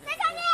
세상에!